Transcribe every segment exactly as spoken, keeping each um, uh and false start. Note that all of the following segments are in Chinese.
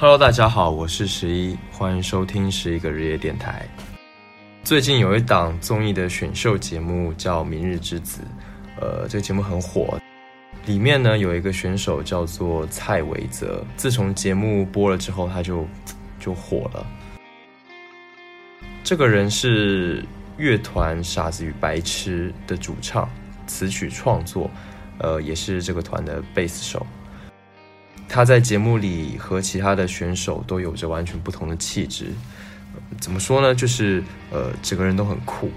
Hello， 大家好，我是十一，欢迎收听十一个日夜电台。最近有一档综艺的选秀节目叫《明日之子》，呃，这个节目很火。里面呢有一个选手叫做蔡维泽，自从节目播了之后，他就就火了。这个人是乐团《傻子与白痴》的主唱，词曲创作，呃，也是这个团的贝斯手。他在节目里和其他的选手都有着完全不同的气质，呃、怎么说呢？就是呃，整个人都很酷。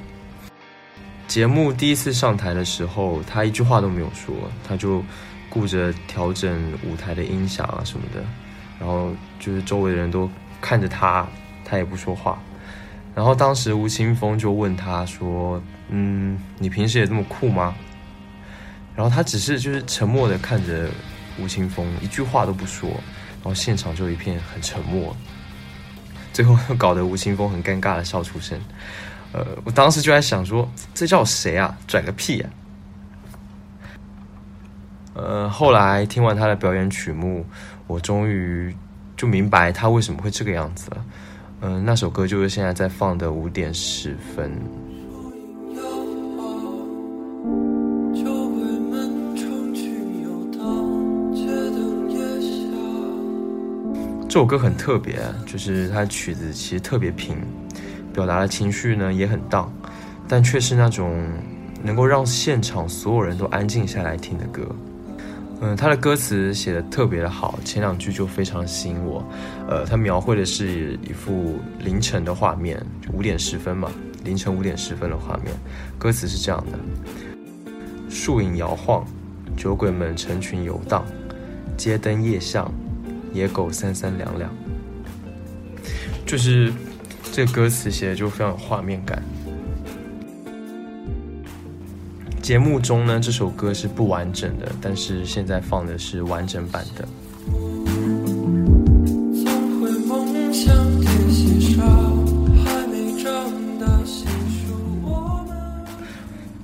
节目第一次上台的时候，他一句话都没有说，他就顾着调整舞台的音响啊什么的，然后就是周围的人都看着他，他也不说话。然后当时吴青峰就问他说：“嗯，你平时也这么酷吗？”然后他只是就是沉默的看着吴青峰，一句话都不说，然后现场就一片很沉默，最后搞得吴青峰很尴尬的笑出声。呃，我当时就在想说，这叫谁啊？拽个屁啊！呃，后来听完他的表演曲目，我终于就明白他为什么会这个样子了。嗯、呃，那首歌就是现在在放的《五点十分》。这首歌很特别，就是它的曲子其实特别平，表达的情绪呢也很荡，但却是那种能够让现场所有人都安静下来听的歌。嗯，它的歌词写得特别的好，前两句就非常吸引我。呃，它描绘的是一幅凌晨的画面，就五点十分嘛，凌晨五点十分的画面。歌词是这样的：树影摇晃，酒鬼们成群游荡，街灯夜巷。野狗三三两两，就是这个歌词写的就非常有画面感。节目中呢，这首歌是不完整的，但是现在放的是完整版的。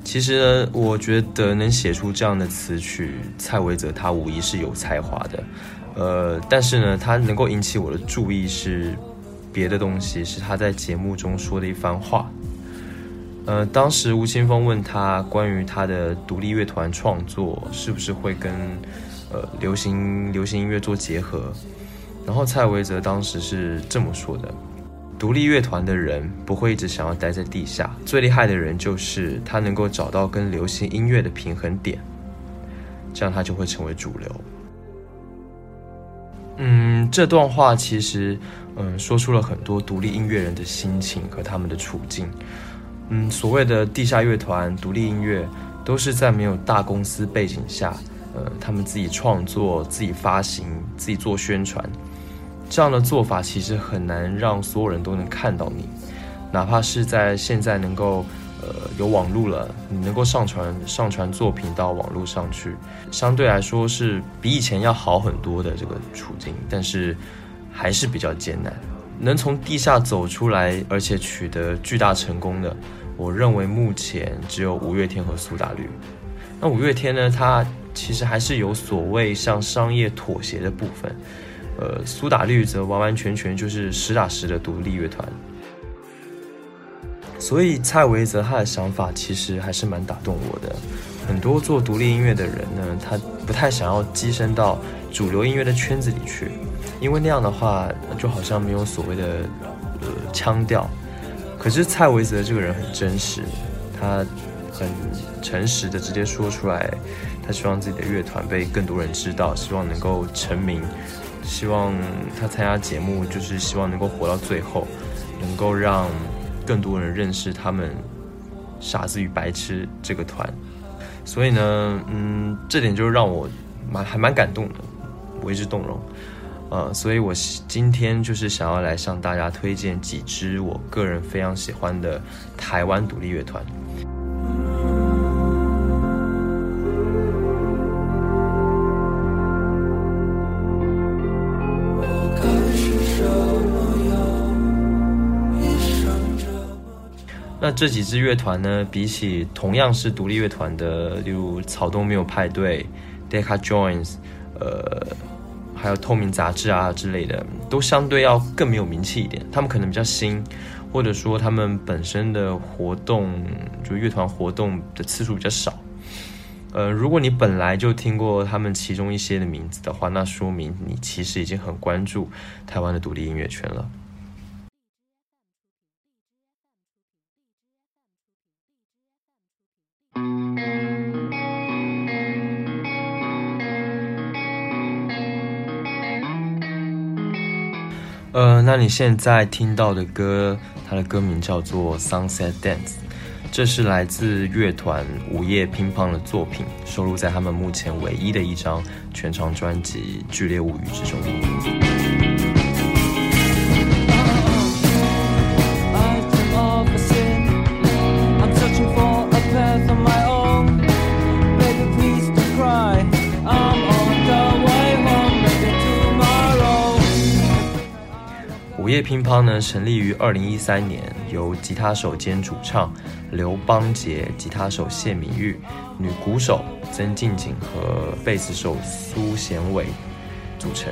其实呢，我觉得能写出这样的词曲，蔡维泽他无疑是有才华的。呃，但是呢，他能够引起我的注意是别的东西，是他在节目中说的一番话。呃，当时吴青峰问他关于他的独立乐团创作是不是会跟呃流行流行音乐做结合，然后蔡维泽当时是这么说的：独立乐团的人不会一直想要待在地下，最厉害的人就是他能够找到跟流行音乐的平衡点，这样他就会成为主流。嗯，这段话其实，嗯，说出了很多独立音乐人的心情和他们的处境。嗯，所谓的地下乐团、独立音乐，都是在没有大公司背景下，呃，他们自己创作、自己发行、自己做宣传。这样的做法其实很难让所有人都能看到你，哪怕是在现在能够，呃，有网络了，你能够上传上传作品到网络上去，相对来说是比以前要好很多的这个处境，但是还是比较艰难。能从地下走出来，而且取得巨大成功的，我认为目前只有五月天和苏打绿。那五月天呢，它其实还是有所谓向商业妥协的部分，呃，苏打绿则完完全全就是实打实的独立乐团。所以蔡维泽他的想法其实还是蛮打动我的。很多做独立音乐的人呢，他不太想要跻身到主流音乐的圈子里去，因为那样的话就好像没有所谓的呃腔调。可是蔡维泽这个人很真实，他很诚实的直接说出来，他希望自己的乐团被更多人知道，希望能够成名，希望他参加节目就是希望能够活到最后，能够让更多人认识他们傻子与白痴这个团。所以呢，嗯，这点就让我蛮还蛮感动的，为之动容。呃，所以我今天就是想要来向大家推荐几支我个人非常喜欢的台湾独立乐团。那这几支乐团呢，比起同样是独立乐团的，例如草东没有派对、Deca Joins， 呃，还有透明杂志啊之类的，都相对要更没有名气一点。他们可能比较新，或者说他们本身的活动，就乐团活动的次数比较少。呃，如果你本来就听过他们其中一些的名字的话，那说明你其实已经很关注台湾的独立音乐圈了。呃，那你现在听到的歌，它的歌名叫做《Sunset Dance》，这是来自乐团午夜乒乓的作品，收录在他们目前唯一的一张全长专辑《剧烈物语》之中。午夜乒乓呢，成立于二零一三年，由吉他手兼主唱刘邦杰、吉他手谢敏玉、女鼓手曾静景和贝斯手苏贤伟组成。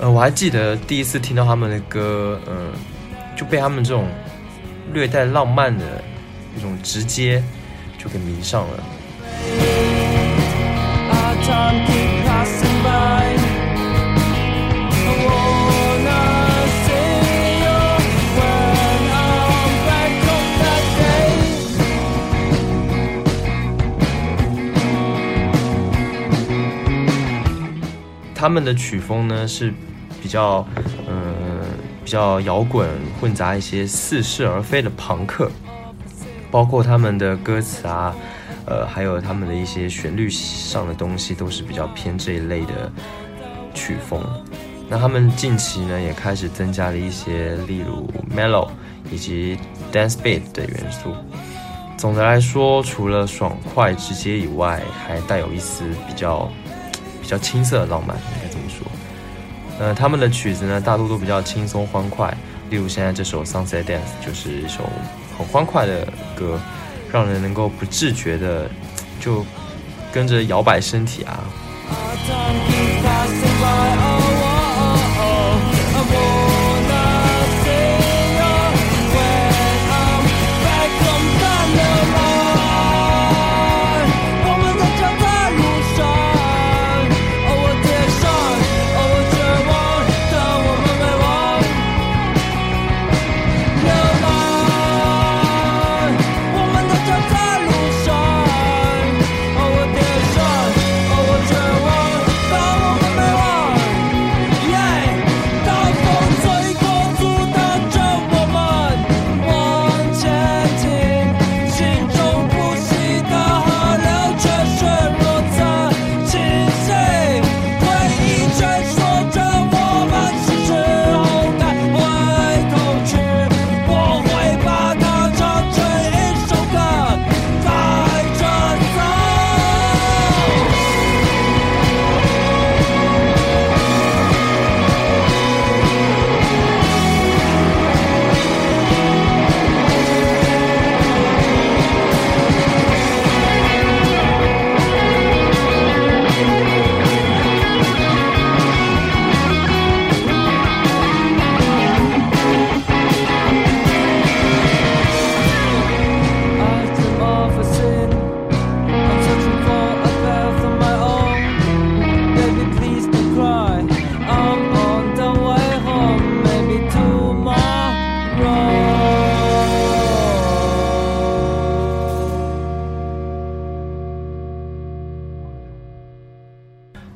呃，我还记得第一次听到他们的歌，呃，就被他们这种略带浪漫的一种直接就给迷上了。他们的曲风呢是比较，呃，比较摇滚，混杂一些似是而非的朋克，包括他们的歌词啊，呃，还有他们的一些旋律上的东西，都是比较偏这一类的曲风。那他们近期呢也开始增加了一些，例如 mellow 以及 dance beat 的元素。总的来说，除了爽快直接以外，还带有一丝比较。比较青涩的浪漫，应该这么说。呃，他们的曲子呢，大多都比较轻松欢快，例如现在这首《Sunset Dance》就是一首很欢快的歌，让人能够不自觉的就跟着摇摆身体啊。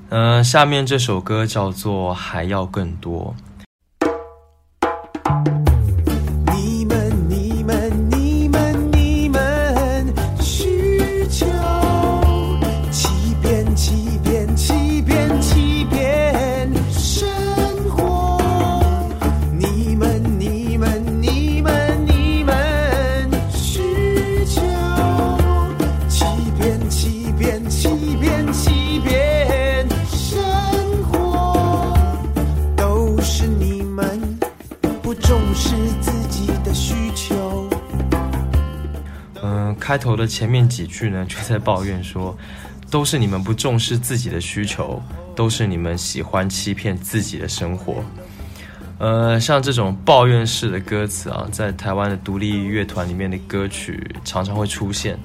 呃，下面这首歌叫做《还要更多》。开头的前面几句呢，就在抱怨说，都是你们不重视自己的需求，都是你们喜欢欺骗自己的生活。呃，像这种抱怨式的歌词啊，在台湾的独立乐团里面的歌曲常常会出现。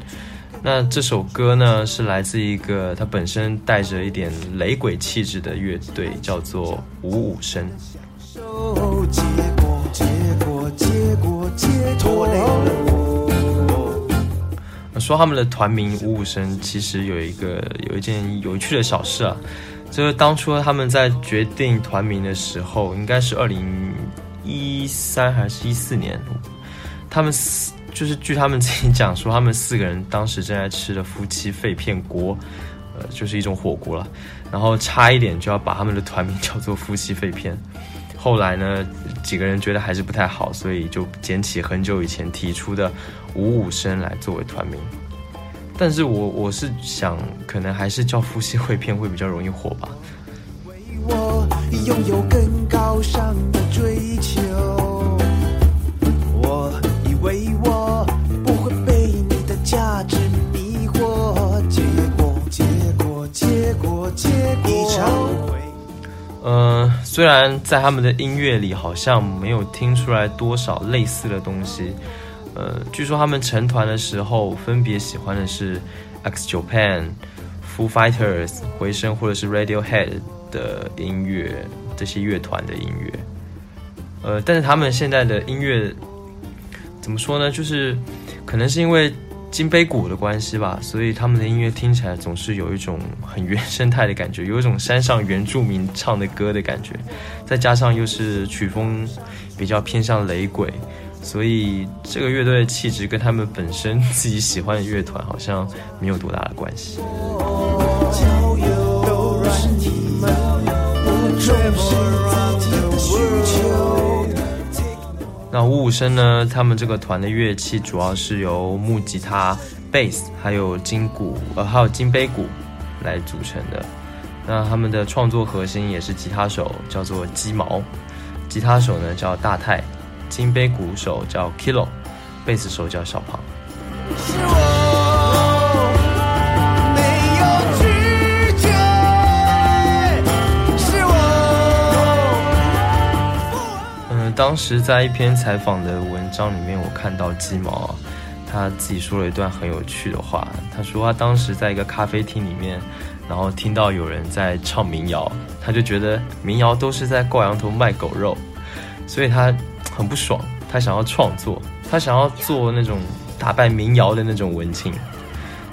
那这首歌呢，是来自一个它本身带着一点雷鬼气质的乐队，叫做五五身。说他们的团名五五身，其实有一个有一件有趣的小事啊，就是当初他们在决定团名的时候，应该是二零一三还是一四年，他们就是据他们自己讲说，他们四个人当时正在吃的夫妻肺片锅，呃，就是一种火锅了，然后差一点就要把他们的团名叫做夫妻肺片。后来呢，几个人觉得还是不太好，所以就捡起很久以前提出的五五身来作为团名。但是我我是想，可能还是叫夫妻肺片会比较容易火吧。为我拥有更高尚的追求，我以为我不会被你的价值迷惑，结果结果结果结果一场回。呃，虽然在他们的音乐里好像没有听出来多少类似的东西，呃，据说他们成团的时候分别喜欢的是 X Japan、Foo Fighters、回声或者是 Radiohead 的音乐，这些乐团的音乐。呃，但是他们现在的音乐怎么说呢？就是可能是因为金杯鼓的关系吧，所以他们的音乐听起来总是有一种很原生态的感觉，有一种山上原住民唱的歌的感觉，再加上又是曲风比较偏向雷鬼，所以这个乐队的气质跟他们本身自己喜欢的乐团好像没有多大的关系。那五五身呢，他们这个团的乐器主要是由木吉他、贝斯还有金鼓呃还有金杯鼓来组成的。那他们的创作核心也是吉他手叫做鸡毛，吉他手呢叫大太，金杯鼓手叫 Kilo， 贝斯手叫小胖。是我没有拒绝，是我。嗯，当时在一篇采访的文章里面，我看到鸡毛啊，他自己说了一段很有趣的话。他说他当时在一个咖啡厅里面，然后听到有人在唱民谣，他就觉得民谣都是在挂羊头卖狗肉，所以他很不爽，他想要创作，他想要做那种打败民谣的那种文青，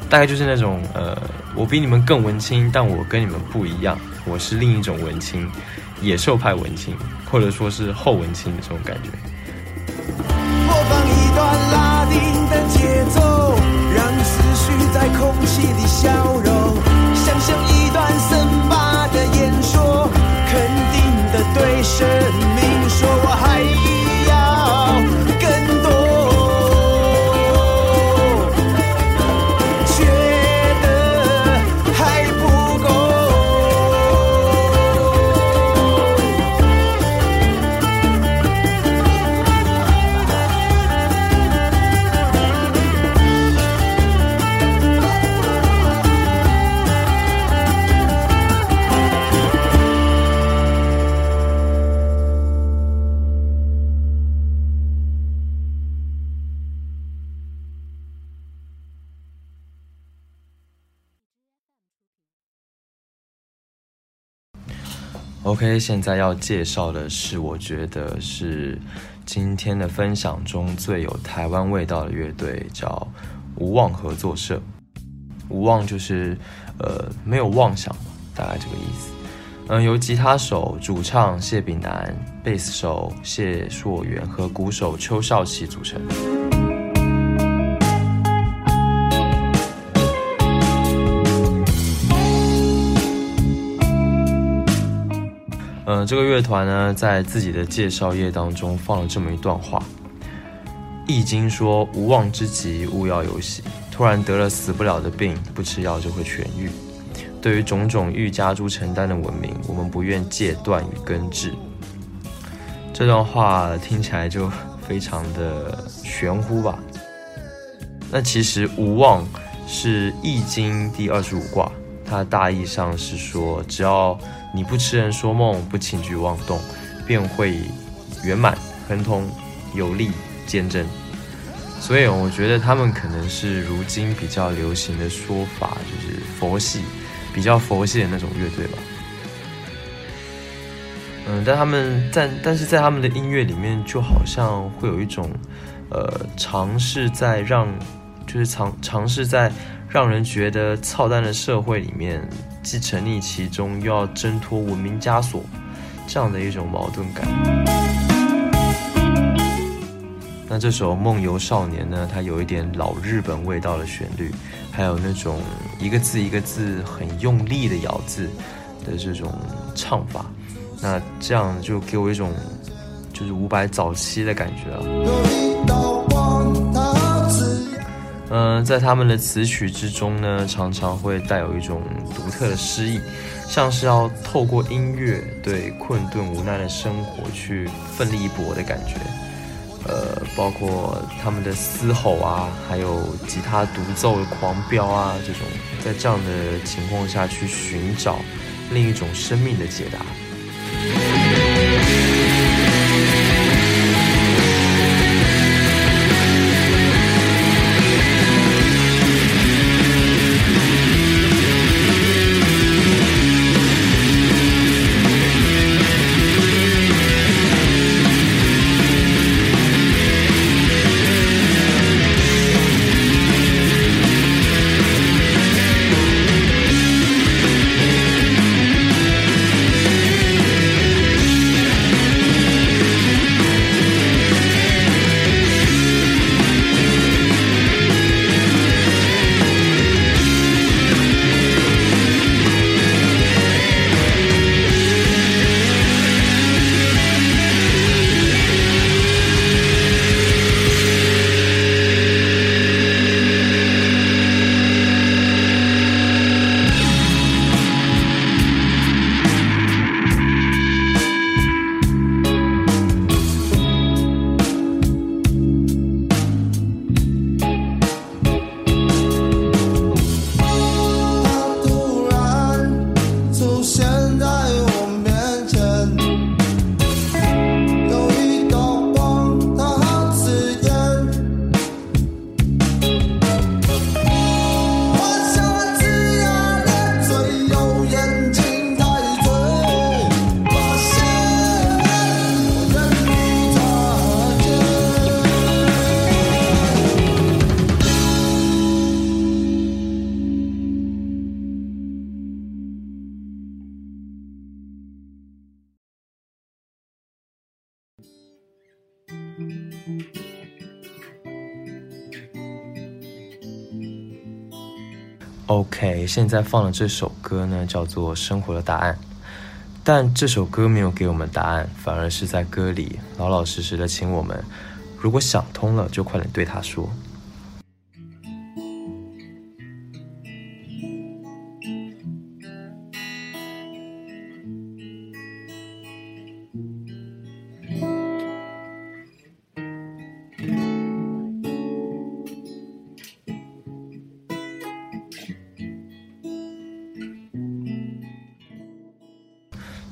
大概就是那种呃，我比你们更文青，但我跟你们不一样，我是另一种文青，野兽派文青，或者说是后文青的这种感觉。播放一段拉丁的节奏，让思绪在空气里消融，想象一段森巴的演说，肯定的对生命说，我还。OK， 现在要介绍的是我觉得是今天的分享中最有台湾味道的乐队，叫无望合作社。无望就是呃没有妄想，大概这个意思。嗯、呃，由吉他手、主唱谢炳南、贝斯手谢硕元和鼓手邱少奇组成。呃，这个乐团呢，在自己的介绍页当中放了这么一段话，《易经》说：“无妄之极，勿要有喜。”突然得了死不了的病，不吃药就会痊愈。对于种种欲加诸承担的文明，我们不愿戒断与根治。这段话听起来就非常的玄乎吧？那其实无妄是《易经》第二十五卦，它大意上是说，只要你不痴人说梦，不轻举妄动，便会圆满、亨通、有力、坚贞。所以我觉得他们可能是如今比较流行的说法，就是佛系，比较佛系的那种乐队吧。嗯，但他们在但是在他们的音乐里面，就好像会有一种，呃，尝试在让，就是尝尝试在让人觉得操蛋的社会里面，既沉溺其中，又要挣脱文明枷锁，这样的一种矛盾感。那这首《梦游少年》呢，它有一点老日本味道的旋律，还有那种一个字一个字很用力的咬字的这种唱法。那这样就给我一种就是伍佰早期的感觉啊。嗯，在他们的词曲之中呢，常常会带有一种独特的诗意，像是要透过音乐对困顿无奈的生活去奋力一搏的感觉。呃，包括他们的嘶吼啊，还有吉他独奏的狂飙啊，这种在这样的情况下去寻找另一种生命的解答。OK， 现在放的这首歌呢叫做《生活的答案》，但这首歌没有给我们答案，反而是在歌里老老实实的请我们，如果想通了就快点对他说。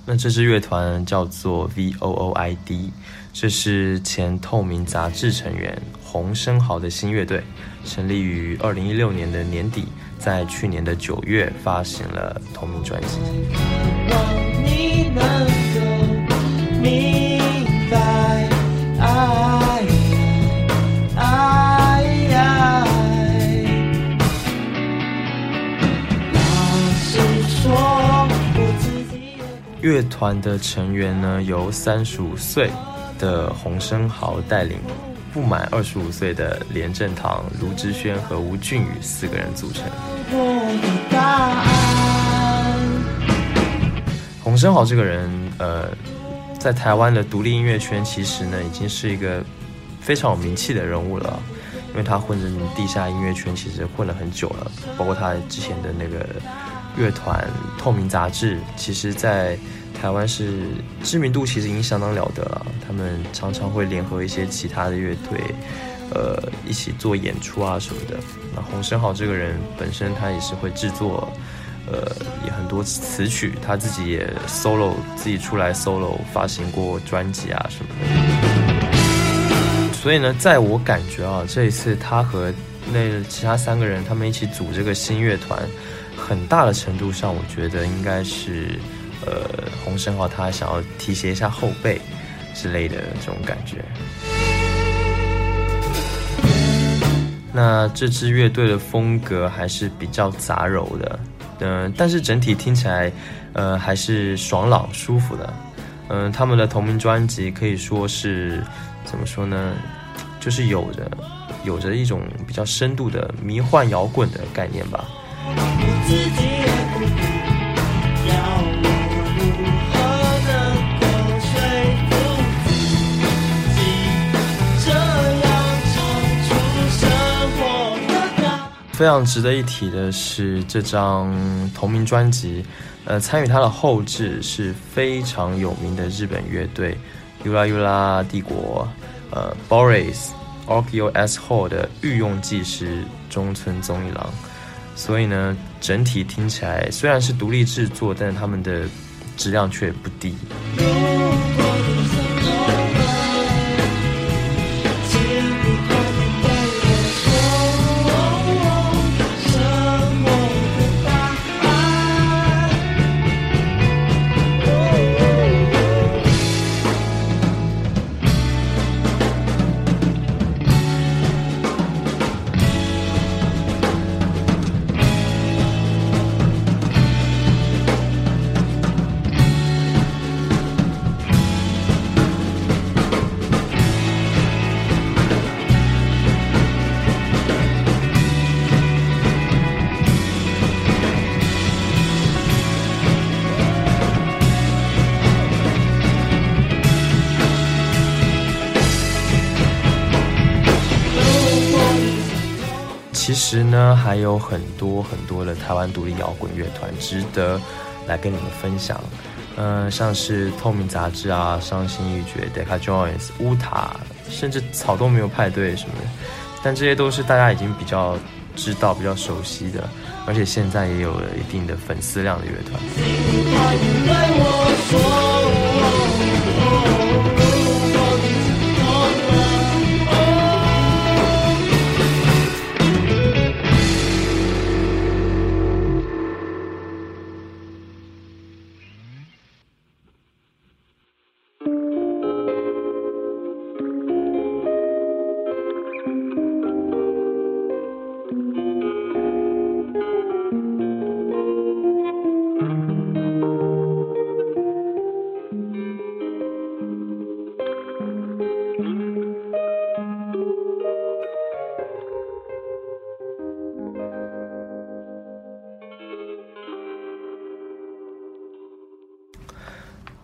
那这支乐团叫做 V O O I D， 这是前透明杂志成员洪生豪的新乐队，成立于二零一六年的年底，在去年的九月发行了同名专辑。如果你能够明白爱爱爱那是说乐团的成员呢，由三十五岁的洪生豪带领不满二十五岁的连振堂、卢之轩和吴俊宇四个人组成。洪生豪这个人，呃，在台湾的独立音乐圈其实呢，已经是一个非常有名气的人物了，因为他混着地下音乐圈其实混了很久了，包括他之前的那个乐团透明杂志，其实在台湾是知名度其实已经相当了得了，他们常常会联合一些其他的乐队呃，一起做演出啊什么的。那洪生豪这个人本身他也是会制作呃，也很多词曲，他自己也 solo 自己出来 solo 发行过专辑啊什么的。所以呢，在我感觉啊，这一次他和那其他三个人他们一起组这个新乐团，很大的程度上我觉得应该是呃洪申浩他想要提携一下后辈之类的这种感觉。那这支乐队的风格还是比较杂糅的，嗯、呃，但是整体听起来，呃，还是爽朗舒服的。嗯、呃，他们的同名专辑可以说是怎么说呢，就是有着有着一种比较深度的迷幻摇滚的概念吧。非常值得一提的是，这张同名专辑，呃，参与它的后制是非常有名的日本乐队 Yura Yura 帝国，呃 Boris Orkyo S Hall 的御用技师中村宗一郎。所以呢，整体听起来虽然是独立制作，但是他们的质量却不低。其实呢，还有很多很多的台湾独立摇滚乐团值得来跟你们分享，呃，像是透明杂志啊、伤心欲绝、Deca Joins、乌塔，甚至草东没有派对什么的，但这些都是大家已经比较知道、比较熟悉的，而且现在也有了一定的粉丝量的乐团。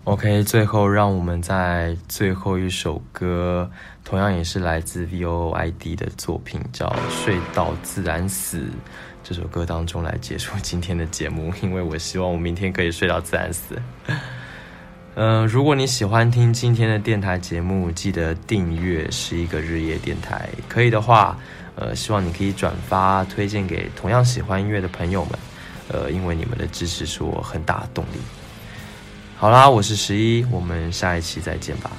OK， 最后让我们在最后一首歌，同样也是来自 VOID 的作品叫《睡到自然死》这首歌当中来结束今天的节目，因为我希望我明天可以睡到自然死。呃、如果你喜欢听今天的电台节目，记得订阅是一个日夜电台，可以的话呃，希望你可以转发推荐给同样喜欢音乐的朋友们，呃，因为你们的支持是我很大的动力。好啦，我是十一，我们下一期再见吧。